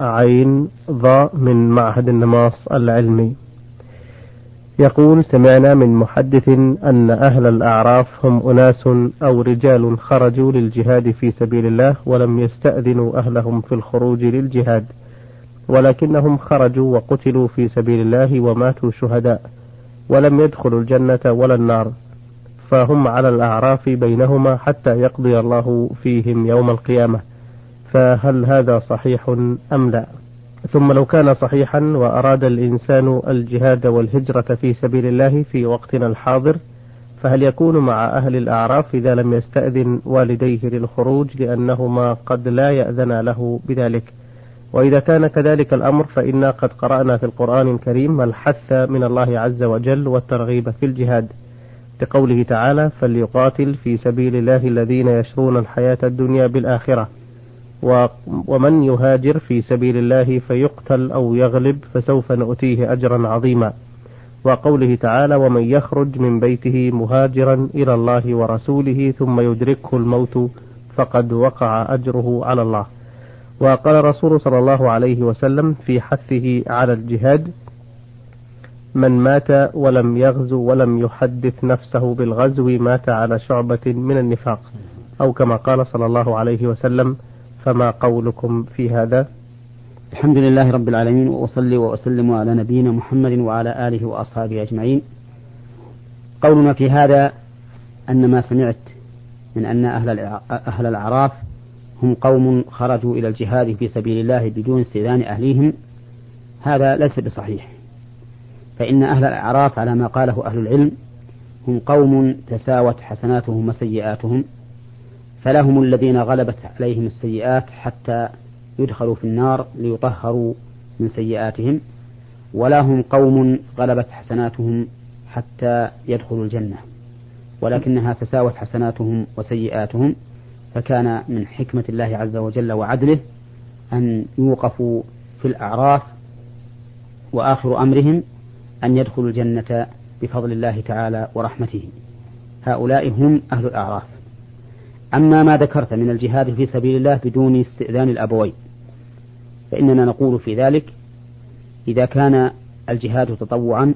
عين ضاء من معهد النماص العلمي. يقول: سمعنا من محدث أن أهل الأعراف هم أناس أو رجال خرجوا للجهاد في سبيل الله ولم يستأذنوا أهلهم في الخروج للجهاد، ولكنهم خرجوا وقتلوا في سبيل الله وماتوا شهداء، ولم يدخلوا الجنة ولا النار، فهم على الأعراف بينهما حتى يقضي الله فيهم يوم القيامة، فهل هذا صحيح أم لا؟ ثم لو كان صحيحا وأراد الإنسان الجهاد والهجرة في سبيل الله في وقتنا الحاضر، فهل يكون مع أهل الأعراف إذا لم يستأذن والديه للخروج لأنهما قد لا يأذن له بذلك؟ وإذا كان كذلك الأمر فإنا قد قرأنا في القرآن الكريم الحث من الله عز وجل والترغيب في الجهاد بقوله تعالى: فليقاتل في سبيل الله الذين يشرون الحياة الدنيا بالآخرة، ومن يهاجر في سبيل الله فيقتل أو يغلب فسوف نؤتيه أجرا عظيما، وقوله تعالى: ومن يخرج من بيته مهاجرا إلى الله ورسوله ثم يدركه الموت فقد وقع أجره على الله. وقال الرسول صلى الله عليه وسلم في حثه على الجهاد: من مات ولم يغزو ولم يحدث نفسه بالغزو مات على شعبة من النفاق، أو كما قال صلى الله عليه وسلم. فما قولكم في هذا؟ الحمد لله رب العالمين، وأصلي وأسلم على نبينا محمد وعلى آله وأصحابه أجمعين. قولنا في هذا أن ما سمعت من أن أهل الأعراف هم قوم خرجوا إلى الجهاد في سبيل الله بدون استئذان أهليهم، هذا ليس بصحيح، فإن أهل الأعراف على ما قاله أهل العلم هم قوم تساوت حسناتهم وسيئاتهم، فلهم الذين غلبت عليهم السيئات حتى يدخلوا في النار ليطهروا من سيئاتهم، ولهم قوم غلبت حسناتهم حتى يدخلوا الجنة، ولكنها تساوت حسناتهم وسيئاتهم، فكان من حكمة الله عز وجل وعدله أن يوقفوا في الأعراف، وآخر أمرهم أن يدخلوا الجنة بفضل الله تعالى ورحمته. هؤلاء هم أهل الأعراف. أما ما ذكرت من الجهاد في سبيل الله بدون استئذان الأبوين، فإننا نقول في ذلك: إذا كان الجهاد تطوعا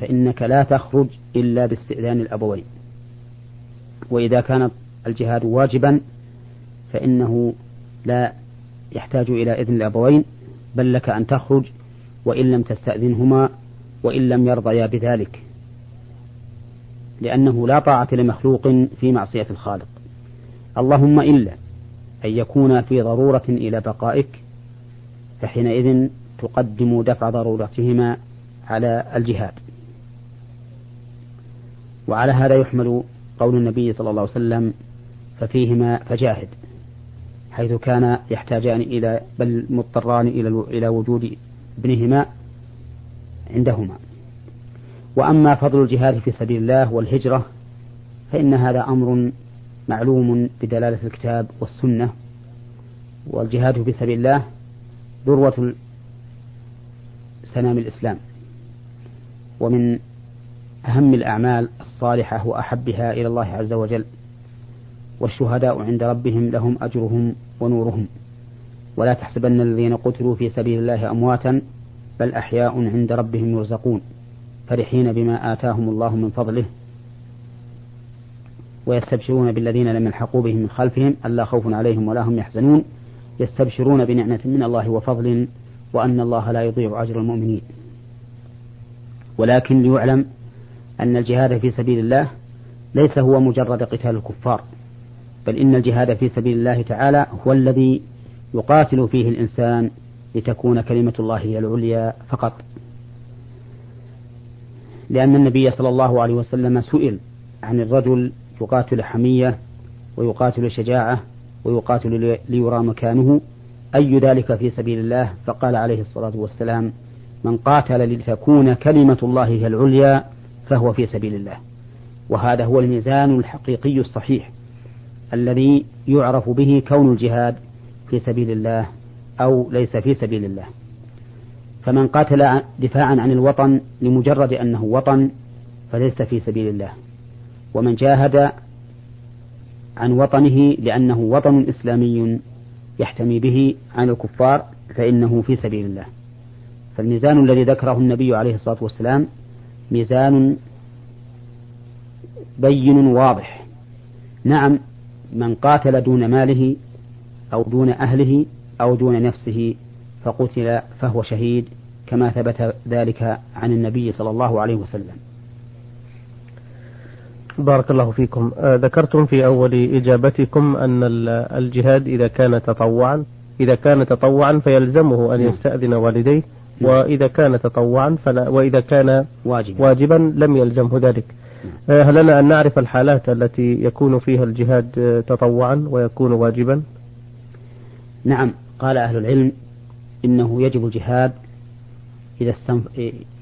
فإنك لا تخرج إلا باستئذان الأبوين، وإذا كان الجهاد واجبا فإنه لا يحتاج إلى إذن الأبوين، بل لك أن تخرج وإن لم تستأذنهما وإن لم يرضيا بذلك، لأنه لا طاعة لمخلوق في معصية الخالق، اللهم إلا أن يكون في ضرورة إلى بقائك، فحينئذ تقدم دفع ضرورتهما على الجهاد. وعلى هذا يحمل قول النبي صلى الله عليه وسلم: ففيهما فجاهد، حيث كان يحتاجان إلى بل مضطران إلى وجود ابنهما عندهما. وأما فضل الجهاد في سبيل الله والهجرة فإن هذا أمر معلوم بدلالة الكتاب والسنة، والجهاد في سبيل الله ذروة سنام الإسلام، ومن أهم الأعمال الصالحة وأحبها إلى الله عز وجل، والشهداء عند ربهم لهم أجرهم ونورهم، ولا تحسبن الذين قتلوا في سبيل الله أمواتا بل أحياء عند ربهم يرزقون فرحين بما آتاهم الله من فضله، ويستبشرون بالذين لم يلحقوا بهم من خلفهم ألا خوف عليهم ولا هم يحزنون يستبشرون بنعمة من الله وفضل وأن الله لا يضيع أجر المؤمنين. ولكن ليعلم أن الجهاد في سبيل الله ليس هو مجرد قتال الكفار، بل إن الجهاد في سبيل الله تعالى هو الذي يقاتل فيه الإنسان لتكون كلمة الله هي العليا فقط، لأن النبي صلى الله عليه وسلم سئل عن الرجل يقاتل حمية ويقاتل شجاعة ويقاتل ليرى مكانه، أي ذلك في سبيل الله؟ فقال عليه الصلاة والسلام: من قاتل لتكون كلمة الله هي العليا فهو في سبيل الله. وهذا هو الميزان الحقيقي الصحيح الذي يعرف به كون الجهاد في سبيل الله أو ليس في سبيل الله. فمن قاتل دفاعا عن الوطن لمجرد أنه وطن فليس في سبيل الله، ومن جاهد عن وطنه لأنه وطن إسلامي يحتمي به عن الكفار فإنه في سبيل الله. فالميزان الذي ذكره النبي عليه الصلاة والسلام ميزان بين واضح. نعم من قاتل دون ماله أو دون أهله أو دون نفسه فقتل فهو شهيد كما ثبت ذلك عن النبي صلى الله عليه وسلم. بارك الله فيكم. ذكرتم في أول إجابتكم أن الجهاد إذا كان تطوعا فيلزمه أن يستأذن والديه، وإذا كان تطوعا فلا، وإذا كان واجبا لم يلزمه ذلك. هل لنا أن نعرف الحالات التي يكون فيها الجهاد تطوعا ويكون واجبا؟ نعم، قال أهل العلم إنه يجب الجهاد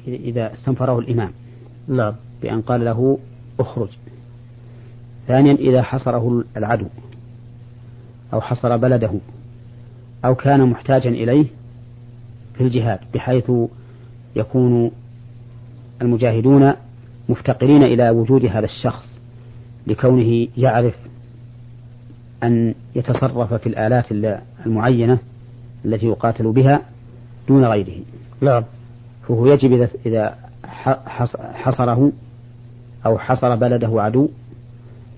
إذا استنفره الإمام، نعم، بأن قال له أخرج. ثانيا إذا حصره العدو أو حصر بلده أو كان محتاجا إليه في الجهاد، بحيث يكون المجاهدون مفتقرين إلى وجود هذا الشخص لكونه يعرف أن يتصرف في الآلات المعينة التي يقاتل بها دون غيره، نعم، فهو يجب إذا حصره أو حصر بلده عدو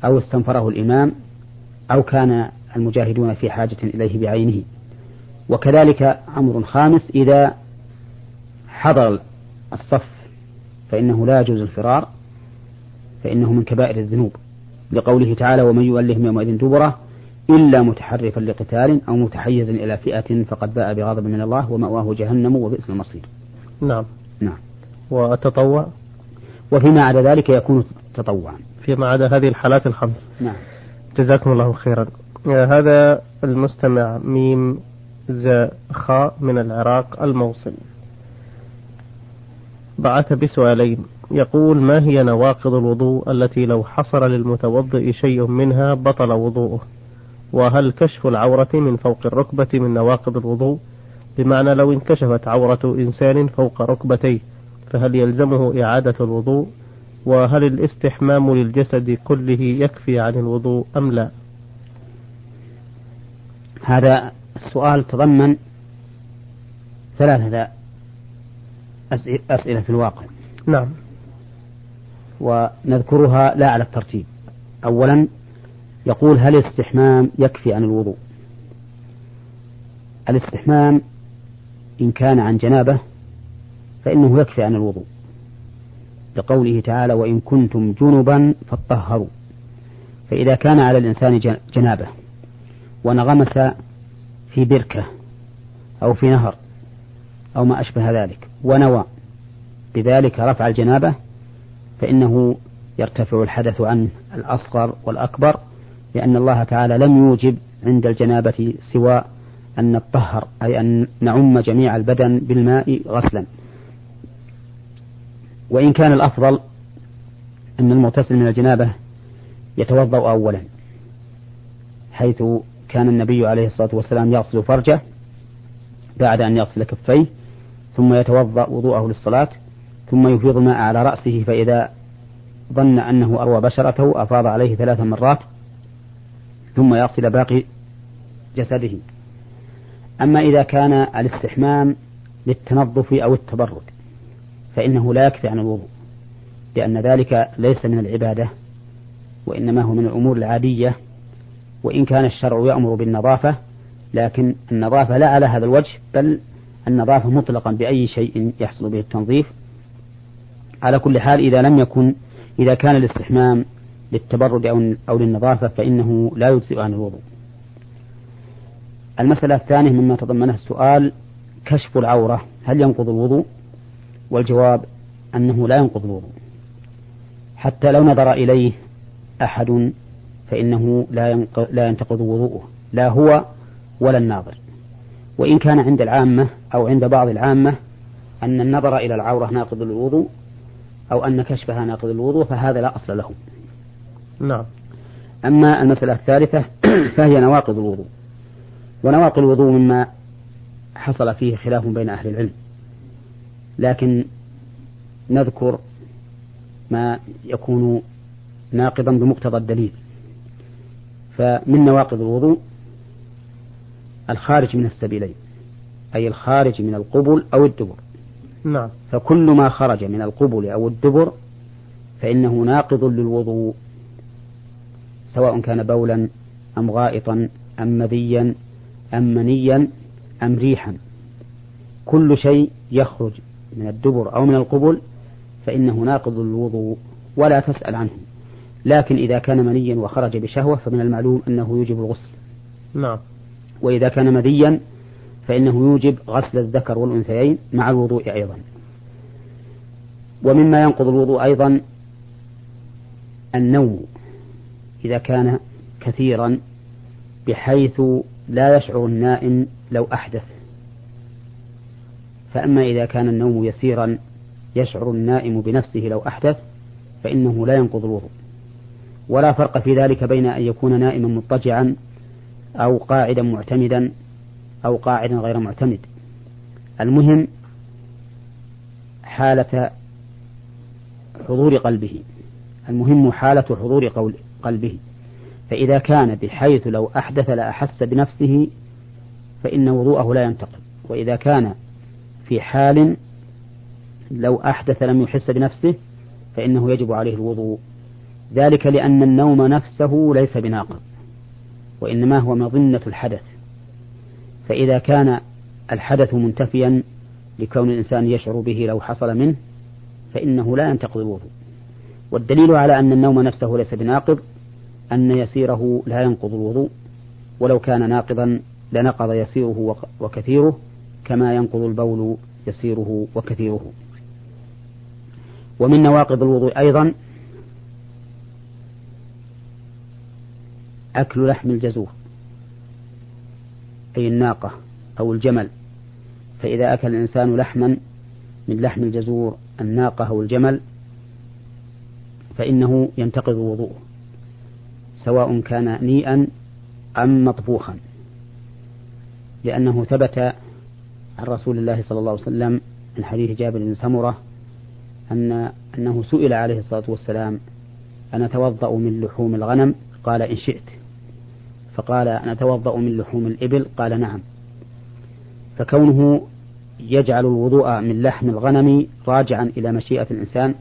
أو استنفره الإمام أو كان المجاهدون في حاجة إليه بعينه. وكذلك أمر خامس، إذا حضر الصف فإنه لا يجوز الفرار، فإنه من كبائر الذنوب، لقوله تعالى: ومن يولهم يومئذ دبره إلا متحرفا لقتال أو متحيزا إلى فئة فقد باء بغضب من الله ومأواه جهنم وبئس المصير. نعم. والتطوع وفيما عدا ذلك يكون تطوعا فيما عدا هذه الحالات الخمس. نعم. جزاكم الله خيرا. هذا المستمع ميم زاء خاء من العراق الموصل بعث بسؤالين، يقول: ما هي نواقض الوضوء التي لو حصل للمتوضئ شيء منها بطل وضوءه؟ وهل كشف العورة من فوق الركبة من نواقض الوضوء؟ بمعنى لو انكشفت عورة إنسان فوق ركبتيه فهل يلزمه إعادة الوضوء؟ وهل الاستحمام للجسد كله يكفي عن الوضوء أم لا؟ هذا السؤال تضمن ثلاثة أسئلة في الواقع، نعم، ونذكرها لا على الترتيب. أولا يقول: هل الاستحمام يكفي عن الوضوء؟ الاستحمام إن كان عن جنابة فإنه يكفي عن الوضوء، لقوله تعالى: وإن كنتم جنبا فاطهروا. فإذا كان على الإنسان جنابة ونغمس في بركة أو في نهر أو ما أشبه ذلك ونوى بذلك رفع الجنابة فإنه يرتفع الحدث عن الأصغر والأكبر، لأن الله تعالى لم يوجب عند الجنابة سوى أن نطهر، أي أن نعم جميع البدن بالماء غسلا. وإن كان الأفضل أن المغتسل من الجنابة يتوضأ أولا، حيث كان النبي عليه الصلاة والسلام يغسل فرجه بعد أن يغسل كفيه ثم يتوضأ وضوءه للصلاة ثم يفيض الماء على رأسه، فإذا ظن أنه أروى بشرته أفاض عليه 3 مرات ثم يغسل باقي جسده. أما إذا كان الاستحمام للتنظف أو التبرد فإنه لا يكفي عن الوضوء، لأن ذلك ليس من العبادة وإنما هو من الأمور العادية، وإن كان الشرع يأمر بالنظافة، لكن النظافة لا على هذا الوجه، بل النظافة مطلقا بأي شيء يحصل به التنظيف. على كل حال إذا كان الاستحمام للتبرد أو للنظافة فإنه لا يجزئ عن الوضوء. المسألة الثانية مما تضمنها السؤال: كشف العورة هل ينقض الوضوء؟ والجواب أنه لا ينقض الوضوء، حتى لو نظر إليه أحد فإنه لا ينتقض وضوءه، لا هو ولا الناظر. وإن كان عند العامة أو عند بعض العامة أن النظر إلى العورة ناقض للوضوء أو أن كشفها ناقض للوضوء فهذا لا أصل له، نعم. أما المسألة الثالثة فهي نواقض الوضوء، ونواقض الوضوء مما حصل فيه خلاف بين أهل العلم، لكن نذكر ما يكون ناقضا بمقتضى الدليل. فمن نواقض الوضوء الخارج من السبيلين، أي الخارج من القبل أو الدبر. نعم. فكل ما خرج من القبل أو الدبر فإنه ناقض للوضوء، سواء كان بولا أم غائطا أم مذيا أم منيا أم ريحا، كل شيء يخرج من الدبر أو من القبل فإنه ناقض للوضوء ولا تسأل عنه. لكن إذا كان منيا وخرج بشهوة فمن المعلوم أنه يوجب الغسل. نعم. وإذا كان مذيا فإنه يوجب غسل الذكر والأنثيين مع الوضوء أيضا. ومما ينقض الوضوء أيضا النوم إذا كان كثيرا بحيث لا يشعر النائم لو أحدث. فأما إذا كان النوم يسيرا يشعر النائم بنفسه لو أحدث فإنه لا ينقض الوضوء، ولا فرق في ذلك بين أن يكون نائما مضطجعا أو قاعدا معتمدا أو قاعدا غير معتمد. المهم حالة حضور قلبه، المهم حالة حضور قلبه. فإذا كان بحيث لو أحدث لا أحس بنفسه فإن وضوءه لا ينتقض، وإذا كان في حال لو أحدث لم يحس بنفسه فإنه يجب عليه الوضوء، ذلك لأن النوم نفسه ليس بناقض وإنما هو مظنة الحدث. فإذا كان الحدث منتفيا لكون الإنسان يشعر به لو حصل منه فإنه لا ينتقض الوضوء. والدليل على أن النوم نفسه ليس بناقض أن يسيره لا ينقض الوضوء، ولو كان ناقضا لنقض يسيره وكثيره كما ينقض البول يسيره وكثيره. ومن نواقض الوضوء أيضا أكل لحم الجزور أي الناقة أو الجمل. فإذا أكل الإنسان لحما من لحم الجزور الناقة أو الجمل فإنه ينتقض وضوءه، سواء كان نيئا أم مطبوخا، لأنه ثبت عن رسول الله صلى الله عليه وسلم من حديث جابر بن سمرة أنه سئل عليه الصلاة والسلام أنا أتوضأ من لحوم الغنم؟ قال إن شئت. فقال أنا أتوضأ من لحوم الإبل؟ قال نعم. فكونه يجعل الوضوء من لحم الغنم راجعا إلى مشيئة الإنسان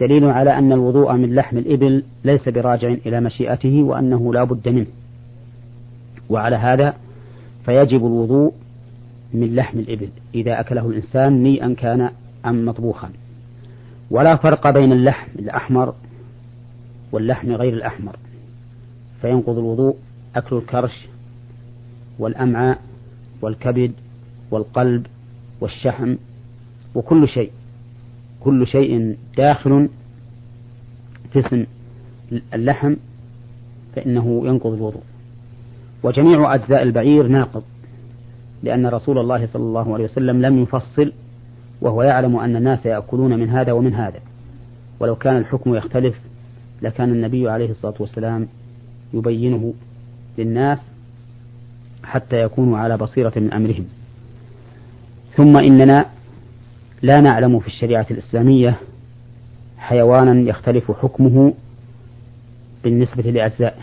دليل على أن الوضوء من لحم الإبل ليس براجع إلى مشيئته وأنه لا بد منه. وعلى هذا فيجب الوضوء من لحم الإبل إذا أكله الإنسان نيئا كان أم مطبوخا. ولا فرق بين اللحم الأحمر واللحم غير الأحمر، فينقض الوضوء أكل الكرش والأمعاء والكبد والقلب والشحم وكل شيء، كل شيء داخل في سن اللحم فإنه ينقض الوضوء. وجميع أجزاء البعير ناقض، لأن رسول الله صلى الله عليه وسلم لم يفصل وهو يعلم أن الناس يأكلون من هذا ومن هذا، ولو كان الحكم يختلف لكان النبي عليه الصلاة والسلام يبينه للناس حتى يكونوا على بصيرة من أمرهم. ثم إننا لا نعلم في الشريعة الإسلامية حيوانا يختلف حكمه بالنسبة لأجزائه،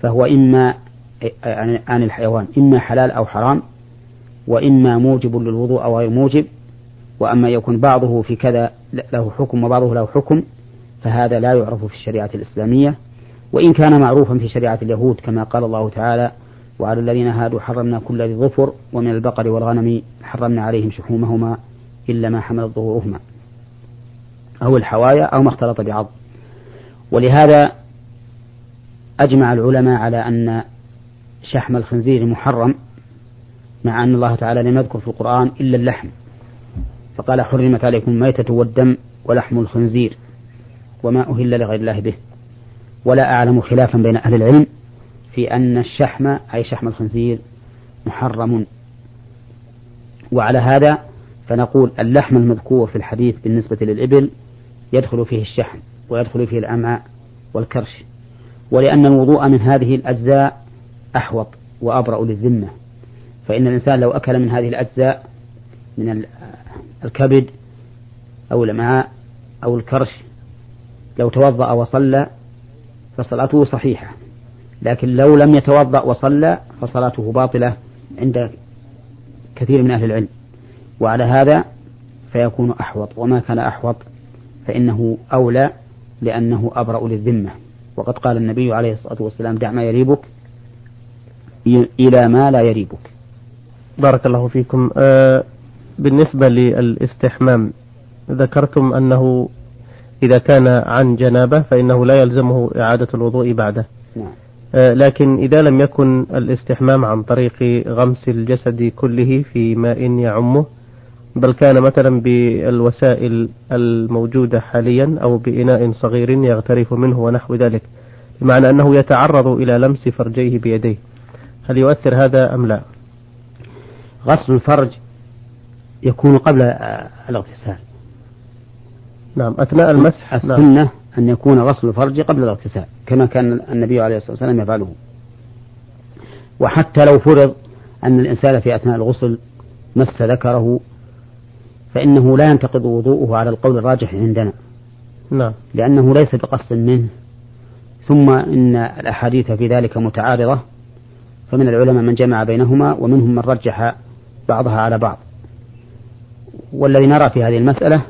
فهو إما عن الحيوان إما حلال أو حرام، وإما موجب للوضوء أو غير موجب. وأما يكون بعضه في كذا له حكم وبعضه له حكم فهذا لا يعرف في الشريعة الإسلامية، وإن كان معروفا في شريعة اليهود كما قال الله تعالى وعلى الذين هادوا حرمنا كل ذي ظفر ومن البقر والغنم حرمنا عليهم شحومهما إلا ما حملت ظهورهما أو الحوايا أو ما اختلط بعظم. ولهذا أجمع العلماء على أن شحم الخنزير محرم، مع أن الله تعالى لم يذكر في القرآن إلا اللحم، فقال حرمت عليكم ميتة والدم ولحم الخنزير وما أهل لغير الله به. ولا أعلم خلافا بين أهل العلم في أن الشحم أي شحم الخنزير محرم. وعلى هذا فنقول اللحم المذكور في الحديث بالنسبة للإبل يدخل فيه الشحم ويدخل فيه الأمعاء والكرش، ولأن الوضوء من هذه الأجزاء أحوط وأبرأ للذمة، فإن الإنسان لو أكل من هذه الأجزاء من الكبد أو الأمعاء أو الكرش لو توضأ وصلى فصلاته صحيحة، لكن لو لم يتوضأ وصلى فصلاته باطلة عند كثير من أهل العلم. وعلى هذا فيكون أحوط، وما كان أحوط فإنه أولى لأنه أبرأ للذمة. وقد قال النبي عليه الصلاة والسلام: دع ما يريبك إلى ما لا يريبك. بارك الله فيكم. بالنسبة للاستحمام ذكرتم أنه إذا كان عن جنابة فإنه لا يلزمه إعادة الوضوء بعده. نعم. لكن إذا لم يكن الاستحمام عن طريق غمس الجسد كله في ماء يعمه، بل كان مثلا بالوسائل الموجودة حاليا أو بإناء صغير يغترف منه ونحو ذلك، بمعنى أنه يتعرض إلى لمس فرجيه بيديه، هل يؤثر هذا أم لا؟ غسل الفرج يكون قبل الاغتسال. نعم، أثناء المسح. السنة نعم. أن يكون غسل الفرج قبل الاغتسال كما كان النبي عليه الصلاة والسلام يفعله. وحتى لو فرض أن الإنسان في أثناء الغسل مس ذكره فإنه لا ينتقض وضوءه على القول الراجح عندنا. نعم. لأنه ليس بقصد منه، ثم إن الأحاديث في ذلك متعارضة، فمن العلماء من جمع بينهما ومنهم من رجح بعضها على بعض. والذي نرى في هذه المسألة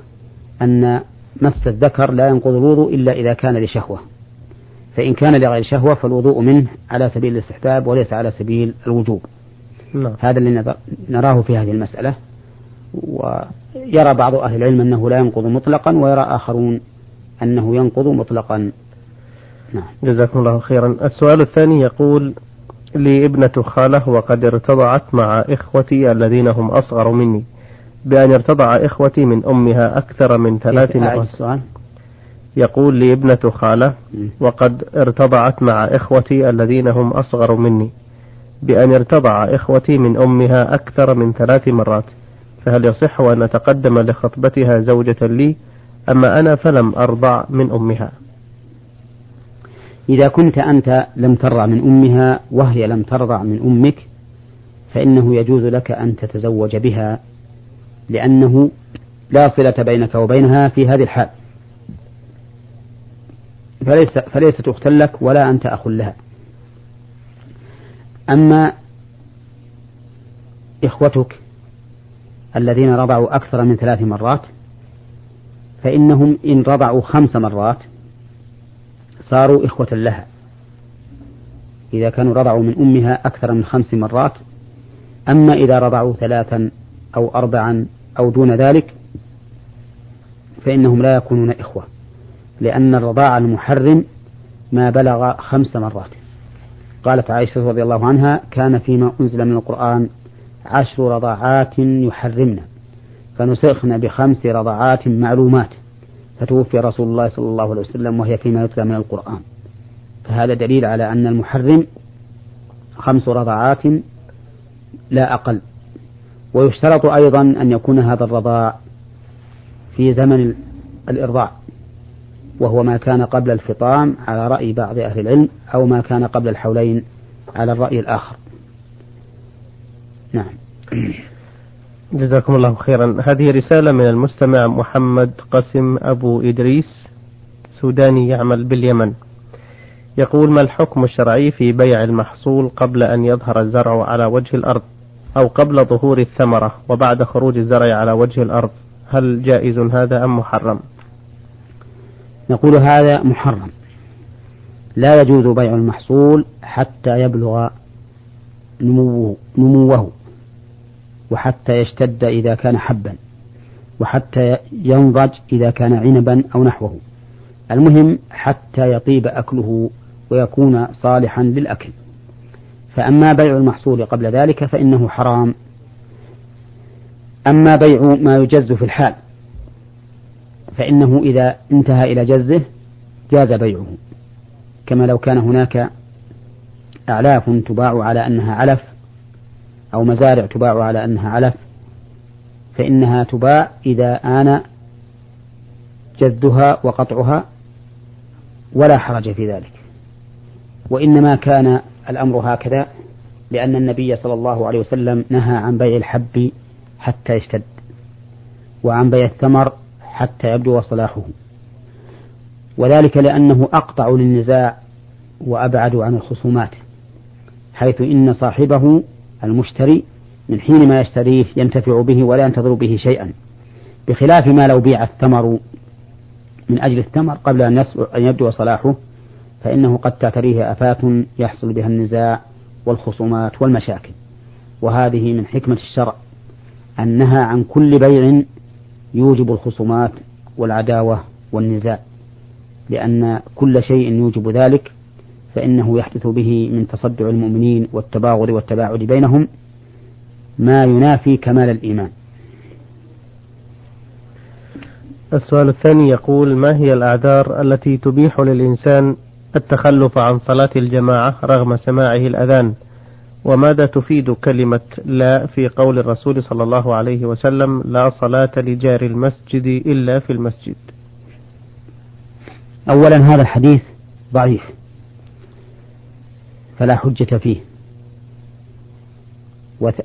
أن مس الذكر لا ينقض الوضوء إلا إذا كان لشهوة، فإن كان لغير شهوة فالوضوء منه على سبيل الاستحباب وليس على سبيل الوجوب. نعم. هذا اللي نراه في هذه المسألة. ويرى بعض أهل العلم أنه لا ينقض مطلقا، ويرى آخرون أنه ينقض مطلقا. نعم. جزاكم الله خيرا. السؤال الثاني يقول: لي ابنة خالة وقد ارتضعت مع إخوتي الذين هم أصغر مني بأن يرتضع إخوتي من أمها أكثر من 3 نقاط. يقول: لي ابنة خالة وقد ارتضعت مع إخوتي الذين هم أصغر مني بأن يرتضع إخوتي من أمها أكثر من 3 مرات، فهل يصح أن أتقدم لخطبتها زوجة لي؟ أما أنا فلم أرضع من أمها. إذا كنت أنت لم ترضع من أمها وهي لم ترضع من أمك فإنه يجوز لك أن تتزوج بها، لأنه لا صلة بينك وبينها في هذه الحال، فليست أختا لك ولا أنت أخ لها. أما إخوتك الذين رضعوا أكثر من 3 مرات فإنهم إن رضعوا 5 مرات صاروا إخوة لها، إذا كانوا رضعوا من أمها أكثر من 5 مرات. أما إذا رضعوا 3 أو 4 أو دون ذلك فإنهم لا يكونون إخوة، لأن الرضاع المحرم ما بلغ 5 مرات. قالت عائشة رضي الله عنها: كان فيما أنزل من القرآن 10 رضاعات يحرمنا، فنسخنا ب5 رضاعات معلومات، فتوفي رسول الله صلى الله عليه وسلم وهي فيما يتلى من القرآن. فهذا دليل على أن المحرم 5 رضاعات لا أقل. ويشترط أيضا أن يكون هذا الرضاع في زمن الإرضاع، وهو ما كان قبل الفطام على رأي بعض أهل العلم، أو ما كان قبل الحولين على الرأي الآخر. نعم. جزاكم الله خيرا. هذه رسالة من المستمع محمد قاسم أبو إدريس، سوداني يعمل باليمن، يقول: ما الحكم الشرعي في بيع المحصول قبل أن يظهر الزرع على وجه الأرض، أو قبل ظهور الثمرة وبعد خروج الزرع على وجه الأرض؟ هل جائز هذا أم محرم؟ نقول هذا محرم، لا يجوز بيع المحصول حتى يبلغ نموه، وحتى يشتد إذا كان حبا، وحتى ينضج إذا كان عنبا أو نحوه. المهم حتى يطيب أكله ويكون صالحا للأكل. فأما بيع المحصول قبل ذلك فإنه حرام. أما بيع ما يجز في الحال فإنه إذا انتهى إلى جزه جاز بيعه، كما لو كان هناك أعلاف تباع على أنها علف، أو مزارع تباع على أنها علف، فإنها تباع إذا آن جذها وقطعها ولا حرج في ذلك. وإنما كان الأمر هكذا لأن النبي صلى الله عليه وسلم نهى عن بيع الحب حتى يشتد، وعن بيع الثمر حتى يبدو صلاحه، وذلك لأنه أقطع للنزاع وأبعدوا عن الخصومات، حيث إن صاحبه المشتري من حين ما يشتريه ينتفع به ولا ينتظر به شيئا، بخلاف ما لو بيع الثمر من أجل الثمر قبل أن يبدو صلاحه فإنه قد تعتريه آفات يحصل بها النزاع والخصومات والمشاكل. وهذه من حكمة الشرع أن نهى عن كل بيع يوجب الخصومات والعداوة والنزاع، لأن كل شيء يوجب ذلك فإنه يحدث به من تصدع المؤمنين والتباغض والتباعد بينهم ما ينافي كمال الإيمان. السؤال الثاني يقول: ما هي الأعذار التي تبيح للإنسان التخلف عن صلاة الجماعة رغم سماعه الأذان؟ وماذا تفيد كلمة لا في قول الرسول صلى الله عليه وسلم: لا صلاة لجار المسجد إلا في المسجد؟ أولا هذا الحديث ضعيف فلا حجة فيه،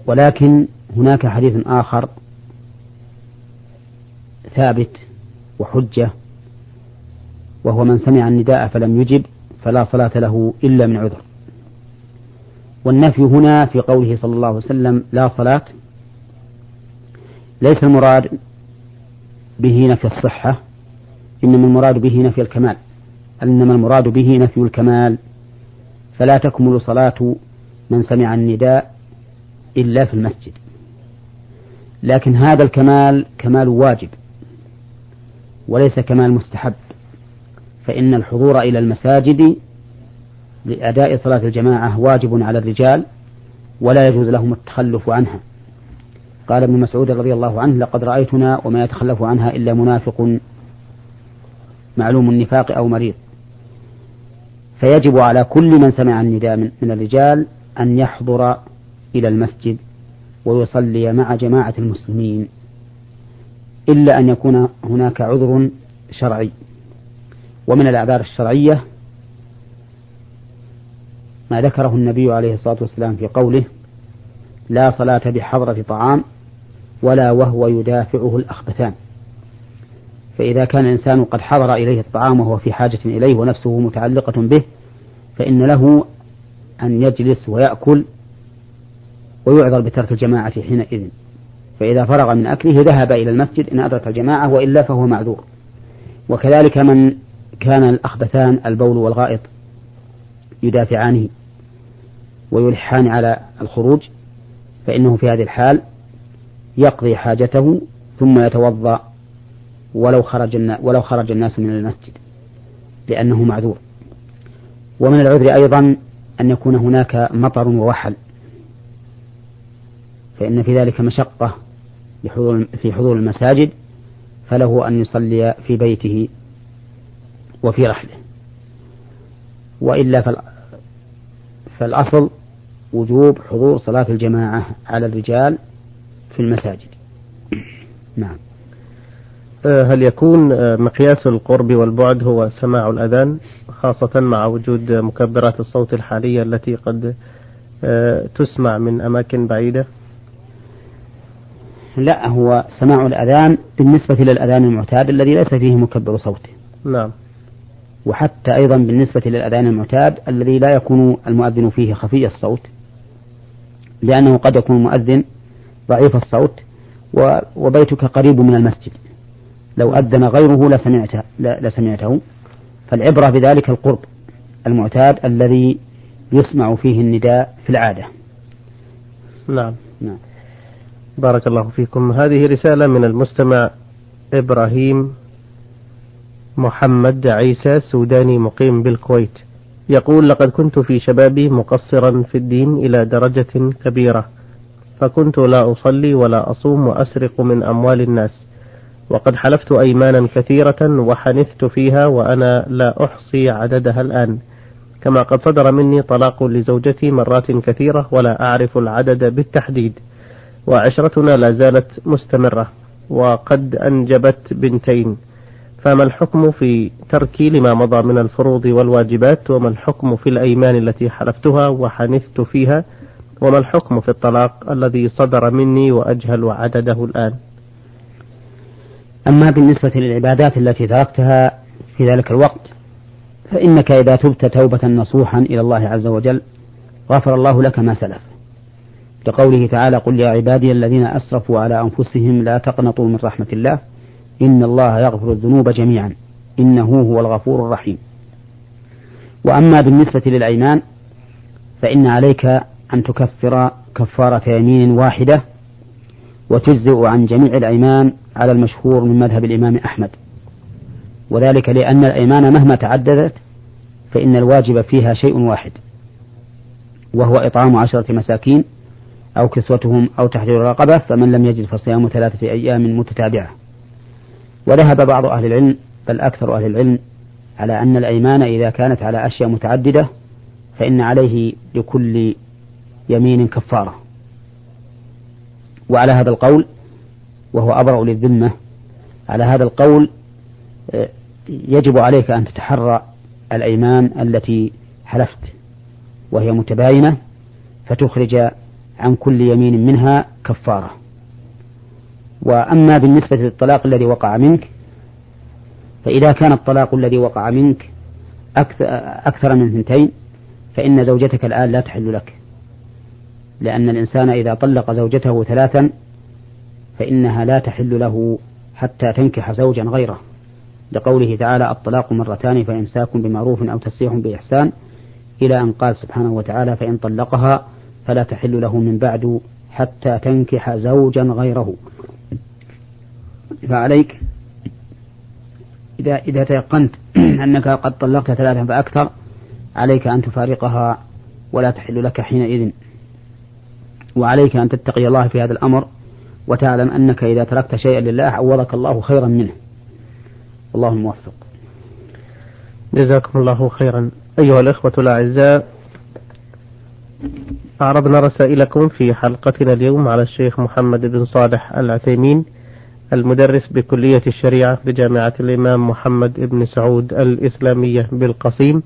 ولكن هناك حديث آخر ثابت وحجة، وهو: من سمع النداء فلم يجب فلا صلاة له إلا من عذر. والنفي هنا في قوله صلى الله عليه وسلم لا صلاة ليس المراد به نفي الصحة، إنما المراد به نفي الكمال، فلا تكمل صلاة من سمع النداء إلا في المسجد. لكن هذا الكمال كمال واجب وليس كمال مستحب، فإن الحضور إلى المساجد لأداء صلاة الجماعة واجب على الرجال ولا يجوز لهم التخلف عنها. قال ابن مسعود رضي الله عنه: لقد رأيتنا وما يتخلف عنها إلا منافق معلوم النفاق أو مريض. فيجب على كل من سمع النداء من الرجال أن يحضر إلى المسجد ويصلي مع جماعة المسلمين، إلا أن يكون هناك عذر شرعي. ومن الأعذار الشرعية ما ذكره النبي عليه الصلاة والسلام في قوله: لا صلاة بحضرة طعام ولا وهو يدافعه الأخبثان. فإذا كان الإنسان قد حضر إليه الطعام وهو في حاجة إليه ونفسه متعلقة به، فإن له أن يجلس ويأكل ويعذر بترك الجماعة حينئذ. فإذا فرغ من أكله ذهب إلى المسجد إن أدرك الجماعة، وإلا فهو معذور. وكذلك من كان الأخبثان البول والغائط يدافعانه ويلحان على الخروج، فإنه في هذه الحال يقضي حاجته ثم يتوضأ ولو خرج الناس من المسجد، لأنه معذور. ومن العذر أيضا أن يكون هناك مطر ووحل، فإن في ذلك مشقة في حضور المساجد، فله أن يصلي في بيته وفي رحله. وإلا فالأصل وجوب حضور صلاة الجماعة على الرجال في المساجد. نعم. هل يكون مقياس القرب والبعد هو سماع الأذان، خاصة مع وجود مكبرات الصوت الحالية التي قد تسمع من أماكن بعيدة؟ لا، هو سماع الأذان بالنسبة للأذان المعتاد الذي ليس فيه مكبر صوت. نعم. وحتى أيضا بالنسبة للأذان المعتاد الذي لا يكون المؤذن فيه خفي الصوت، لأنه قد يكون المؤذن ضعيف الصوت وبيتك قريب من المسجد، لو أذن غيره لسمعته. فالعبرة بذلك القرب المعتاد الذي يسمع فيه النداء في العادة. نعم. نعم. بارك الله فيكم. هذه رسالة من المستمع إبراهيم محمد عيسى سوداني مقيم بالكويت، يقول: لقد كنت في شبابي مقصرا في الدين إلى درجة كبيرة، فكنت لا أصلي ولا أصوم وأسرق من أموال الناس، وقد حلفت أيمانا كثيرة وحنثت فيها وأنا لا أحصي عددها الآن، كما قد صدر مني طلاق لزوجتي مرات كثيرة ولا أعرف العدد بالتحديد، وعشرتنا لا زالت مستمرة، وقد أنجبت بنتين، فما الحكم في تركي لما مضى من الفروض والواجبات؟ وما الحكم في الأيمان التي حلفتها وحنثت فيها؟ وما الحكم في الطلاق الذي صدر مني وأجهل عدده الآن؟ أما بالنسبة للعبادات التي تركتها في ذلك الوقت فإنك إذا تبت توبة نصوحا إلى الله عز وجل غفر الله لك ما سلف، لقوله تعالى: قل يا عبادي الذين أسرفوا على أنفسهم لا تقنطوا من رحمة الله إن الله يغفر الذنوب جميعا إنه هو الغفور الرحيم. وأما بالنسبة للأيمان فإن عليك أن تكفر كفارة يمين واحدة، وتجزئ عن جميع الأيمان على المشهور من مذهب الإمام أحمد، وذلك لأن الأيمان مهما تعددت فإن الواجب فيها شيء واحد، وهو إطعام 10 مساكين أو كسوتهم أو تحرير رقبة، فمن لم يجد فصيام 3 أيام متتابعة. وذهب بعض أهل العلم بل أكثر أهل العلم على أن الأيمان إذا كانت على أشياء متعددة فإن عليه لكل يمين كفارة. وعلى هذا القول، وهو أبرأ للذمة، على هذا القول يجب عليك أن تتحرى الأيمان التي حلفت وهي متباينة، فتخرج عن كل يمين منها كفارة. وأما بالنسبة للطلاق الذي وقع منك، فإذا كان الطلاق الذي وقع منك أكثر من 2 فإن زوجتك الآن لا تحل لك، لأن الإنسان إذا طلق زوجته 3 فإنها لا تحل له حتى تنكح زوجا غيره، لقوله تعالى: الطلاق 2 فإمساك بمعروف أو تسريح بإحسان، إلى أن قال سبحانه وتعالى: فإن طلقها فلا تحل له من بعد حتى تنكح زوجا غيره. فعليك إذا تيقنت أنك قد طلقت 3 فأكثر عليك أن تفارقها ولا تحل لك حينئذ. وعليك أن تتقي الله في هذا الأمر، وتعلم أنك إذا تركت شيئا لله عوضك الله خيرا منه. الله الموفق. جزاكم الله خيرا. أيها الأخوة الأعزاء، عرضنا رسائلكم في حلقتنا اليوم على الشيخ محمد بن صالح العثيمين، المدرس بكلية الشريعة بجامعة الإمام محمد بن سعود الإسلامية بالقصيم،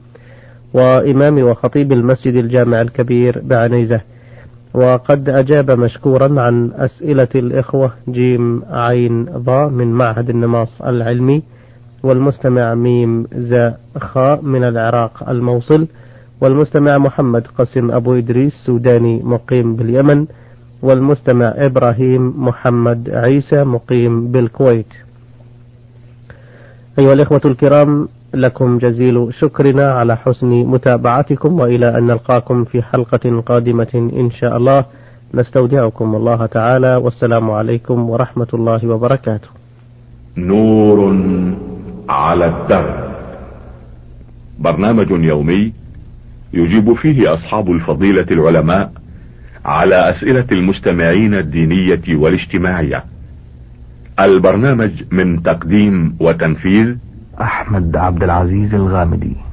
وإمام وخطيب المسجد الجامع الكبير بعنيزة، وقد أجاب مشكورا عن أسئلة الإخوة جيم عين ضاء من معهد النماص العلمي، والمستمع ميم زاء خاء من العراق الموصل، والمستمع محمد قسم أبو إدريس سوداني مقيم باليمن، والمستمع إبراهيم محمد عيسى مقيم بالكويت. أيها الإخوة الكرام، لكم جزيل شكرنا على حسن متابعتكم، وإلى أن نلقاكم في حلقة قادمة إن شاء الله، نستودعكم الله تعالى، والسلام عليكم ورحمة الله وبركاته. نور على الدرب، برنامج يومي يجيب فيه أصحاب الفضيلة العلماء على أسئلة المستمعين الدينية والاجتماعية. البرنامج من تقديم وتنفيذ أحمد عبد العزيز الغامدي.